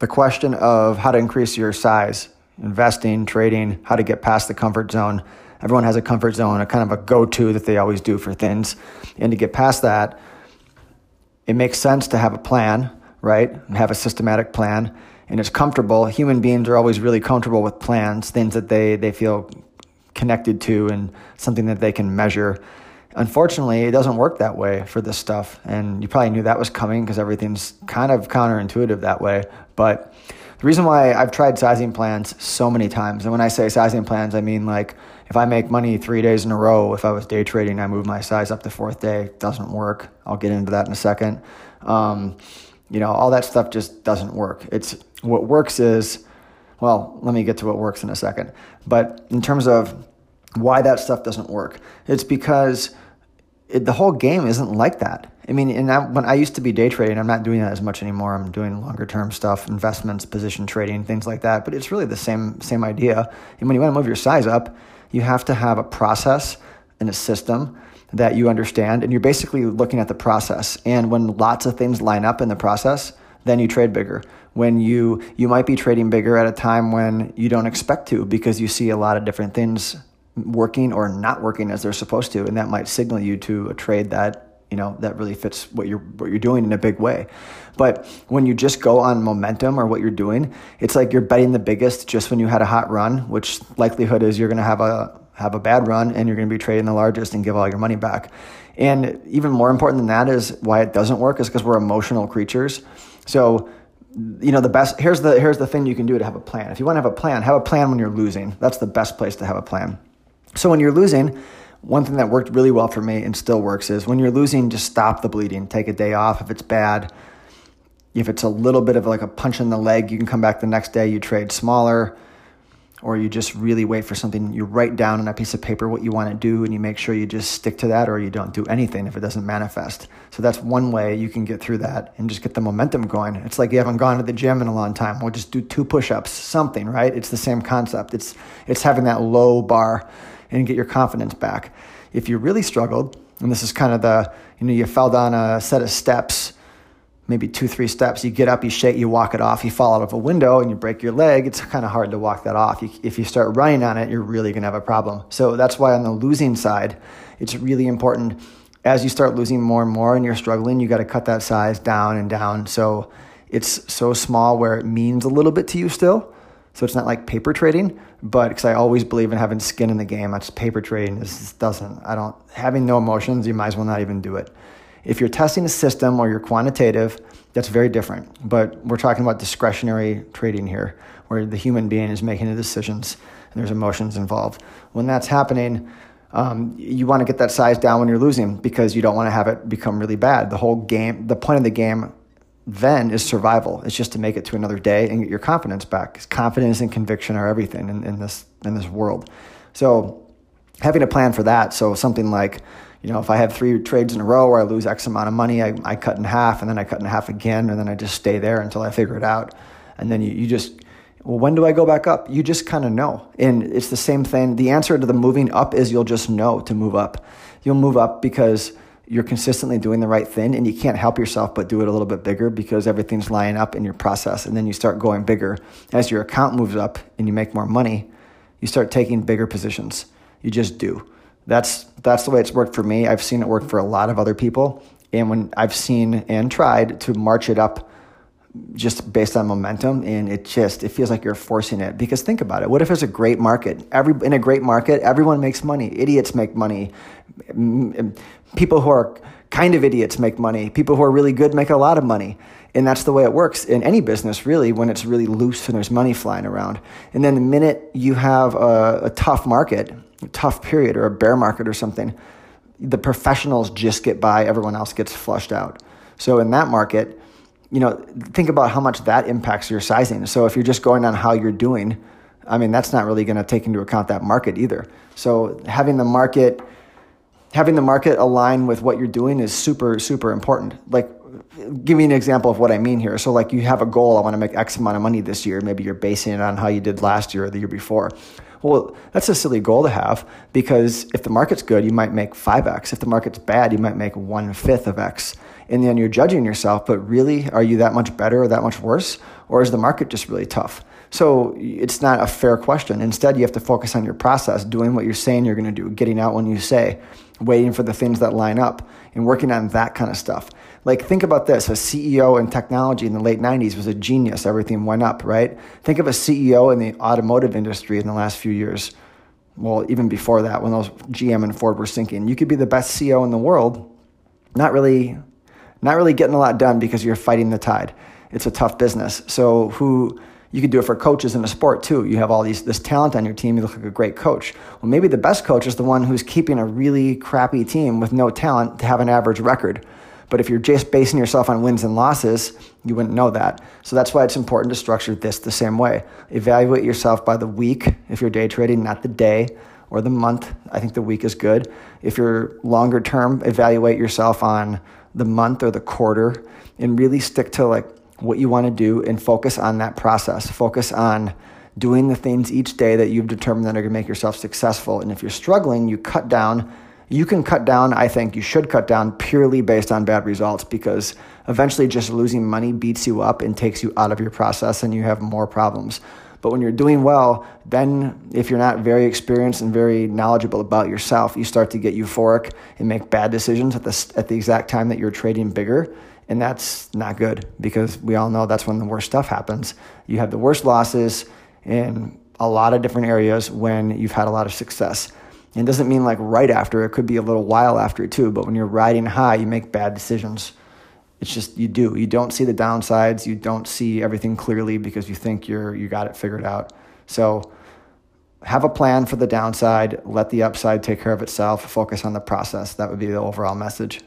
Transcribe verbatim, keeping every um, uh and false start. the question of how to increase your size, investing, trading, how to get past the comfort zone. Everyone has a comfort zone, a kind of a go-to that they always do for things. And to get past that, it makes sense to have a plan, right? And have a systematic plan. And it's comfortable. Human beings are always really comfortable with plans, things that they, they feel connected to and something that they can measure. Unfortunately, it doesn't work that way for this stuff. And you probably knew that was coming because everything's kind of counterintuitive that way. But the reason why I've tried sizing plans so many times, and when I say sizing plans, I mean like if I make money three days in a row, if I was day trading, I move my size up the fourth day. It doesn't work. I'll get into that in a second. Um, you know, all that stuff just doesn't work. It's what works is, well, let me get to what works in a second. But in terms of why that stuff doesn't work, it's because it, the whole game isn't like that. I mean, and I, when I used to be day trading, I'm not doing that as much anymore. I'm doing longer term stuff, investments, position trading, things like that. But it's really the same same idea. And when you want to move your size up, you have to have a process and a system that you understand. And you're basically looking at the process. And when lots of things line up in the process, then you trade bigger. When you you might be trading bigger at a time when you don't expect to, because you see a lot of different things working or not working as they're supposed to, and that might signal you to a trade that, you know, that really fits what you're what you're doing in a big way. But when you just go on momentum or what you're doing, it's like you're betting the biggest just when you had a hot run, which likelihood is you're going to have a have a bad run and you're going to be trading the largest and give all your money back. And even more important than that is why it doesn't work is because we're emotional creatures. So, you know, the best, here's the here's the thing you can do to have a plan. If you want to have a plan, have a plan when you're losing. That's the best place to have a plan. So when you're losing, one thing that worked really well for me and still works is when you're losing, just stop the bleeding. Take a day off if it's bad. If it's a little bit of like a punch in the leg, you can come back the next day, you trade smaller, or you just really wait for something. You write down on a piece of paper what you want to do and you make sure you just stick to that, or you don't do anything if it doesn't manifest. So that's one way you can get through that and just get the momentum going. It's like you haven't gone to the gym in a long time. We'll just do two push-ups, something, right? It's the same concept. It's it's having that low bar and get your confidence back. If you really struggled, and this is kind of the, you know, you fell down a set of steps, maybe two, three steps, you get up, you shake, you walk it off, you fall out of a window and you break your leg, it's kind of hard to walk that off. You, if you start running on it, you're really gonna have a problem. So that's why on the losing side, it's really important. As you start losing more and more and you're struggling, you gotta cut that size down and down. So it's so small where it means a little bit to you still. So it's not like paper trading, but because I always believe in having skin in the game, that's paper trading is doesn't, I don't, having no emotions, you might as well not even do it. If you're testing a system or you're quantitative, that's very different. But we're talking about discretionary trading here, where the human being is making the decisions and there's emotions involved. When that's happening, um, you want to get that size down when you're losing because you don't want to have it become really bad. The whole game, the point of the game then is survival. It's just to make it to another day and get your confidence back. Because confidence and conviction are everything in, in this in this world. So having a plan for that, so something like, you know, if I have three trades in a row where I lose X amount of money, I, I cut in half and then I cut in half again. And then I just stay there until I figure it out. And then you, you just, well, when do I go back up? You just kind of know. And it's the same thing. The answer to the moving up is you'll just know to move up. You'll move up because you're consistently doing the right thing and you can't help yourself but do it a little bit bigger because everything's lining up in your process. And then you start going bigger. As your account moves up and you make more money, you start taking bigger positions. You just do. That's that's the way it's worked for me. I've seen it work for a lot of other people. And when I've seen and tried to march it up just based on momentum, and it just, it feels like you're forcing it. Because think about it. What if it's a great market? Every in a great market, everyone makes money. Idiots make money. People who are kind of idiots make money. People who are really good make a lot of money. And that's the way it works in any business, really, when it's really loose and there's money flying around. And then the minute you have a, a tough market, a tough period or a bear market or something, the professionals just get by, everyone else gets flushed out. So in that market, you know, think about how much that impacts your sizing. So if you're just going on how you're doing, I mean, that's not really going to take into account that market either. So having the market, having the market align with what you're doing is super, super important. Like give me an example of what I mean here. So like you have a goal, I want to make X amount of money this year. Maybe you're basing it on how you did last year or the year before. Well, that's a silly goal to have, because if the market's good, you might make five X. If the market's bad, you might make one-fifth of X. And then you're judging yourself, but really, are you that much better or that much worse? Or is the market just really tough? So it's not a fair question. Instead, you have to focus on your process, doing what you're saying you're going to do, getting out when you say, waiting for the things that line up, and working on that kind of stuff. Like, think about this. A C E O in technology in the late nineties was a genius. Everything went up, right? Think of a C E O in the automotive industry in the last few years. Well, even before that, when those G M and Ford were sinking. You could be the best C E O in the world, not really, not really getting a lot done because you're fighting the tide. It's a tough business. So who... You could do it for coaches in a sport too. You have all these this talent on your team. You look like a great coach. Well, maybe the best coach is the one who's keeping a really crappy team with no talent to have an average record. But if you're just basing yourself on wins and losses, you wouldn't know that. So that's why it's important to structure this the same way. Evaluate yourself by the week if you're day trading, not the day or the month. I think the week is good. If you're longer term, evaluate yourself on the month or the quarter, and really stick to like what you want to do and focus on that process. Focus on doing the things each day that you've determined that are going to make yourself successful. And if you're struggling, you cut down. You can cut down, I think you should cut down purely based on bad results, because eventually just losing money beats you up and takes you out of your process and you have more problems. But when you're doing well, then if you're not very experienced and very knowledgeable about yourself, you start to get euphoric and make bad decisions at the, at the exact time that you're trading bigger. And that's not good, because we all know that's when the worst stuff happens. You have the worst losses in a lot of different areas when you've had a lot of success. And it doesn't mean like right after, it could be a little while after too, but when you're riding high, you make bad decisions. It's just, you do. You don't see the downsides. You don't see everything clearly because you think you're you got it figured out. So have a plan for the downside. Let the upside take care of itself. Focus on the process. That would be the overall message.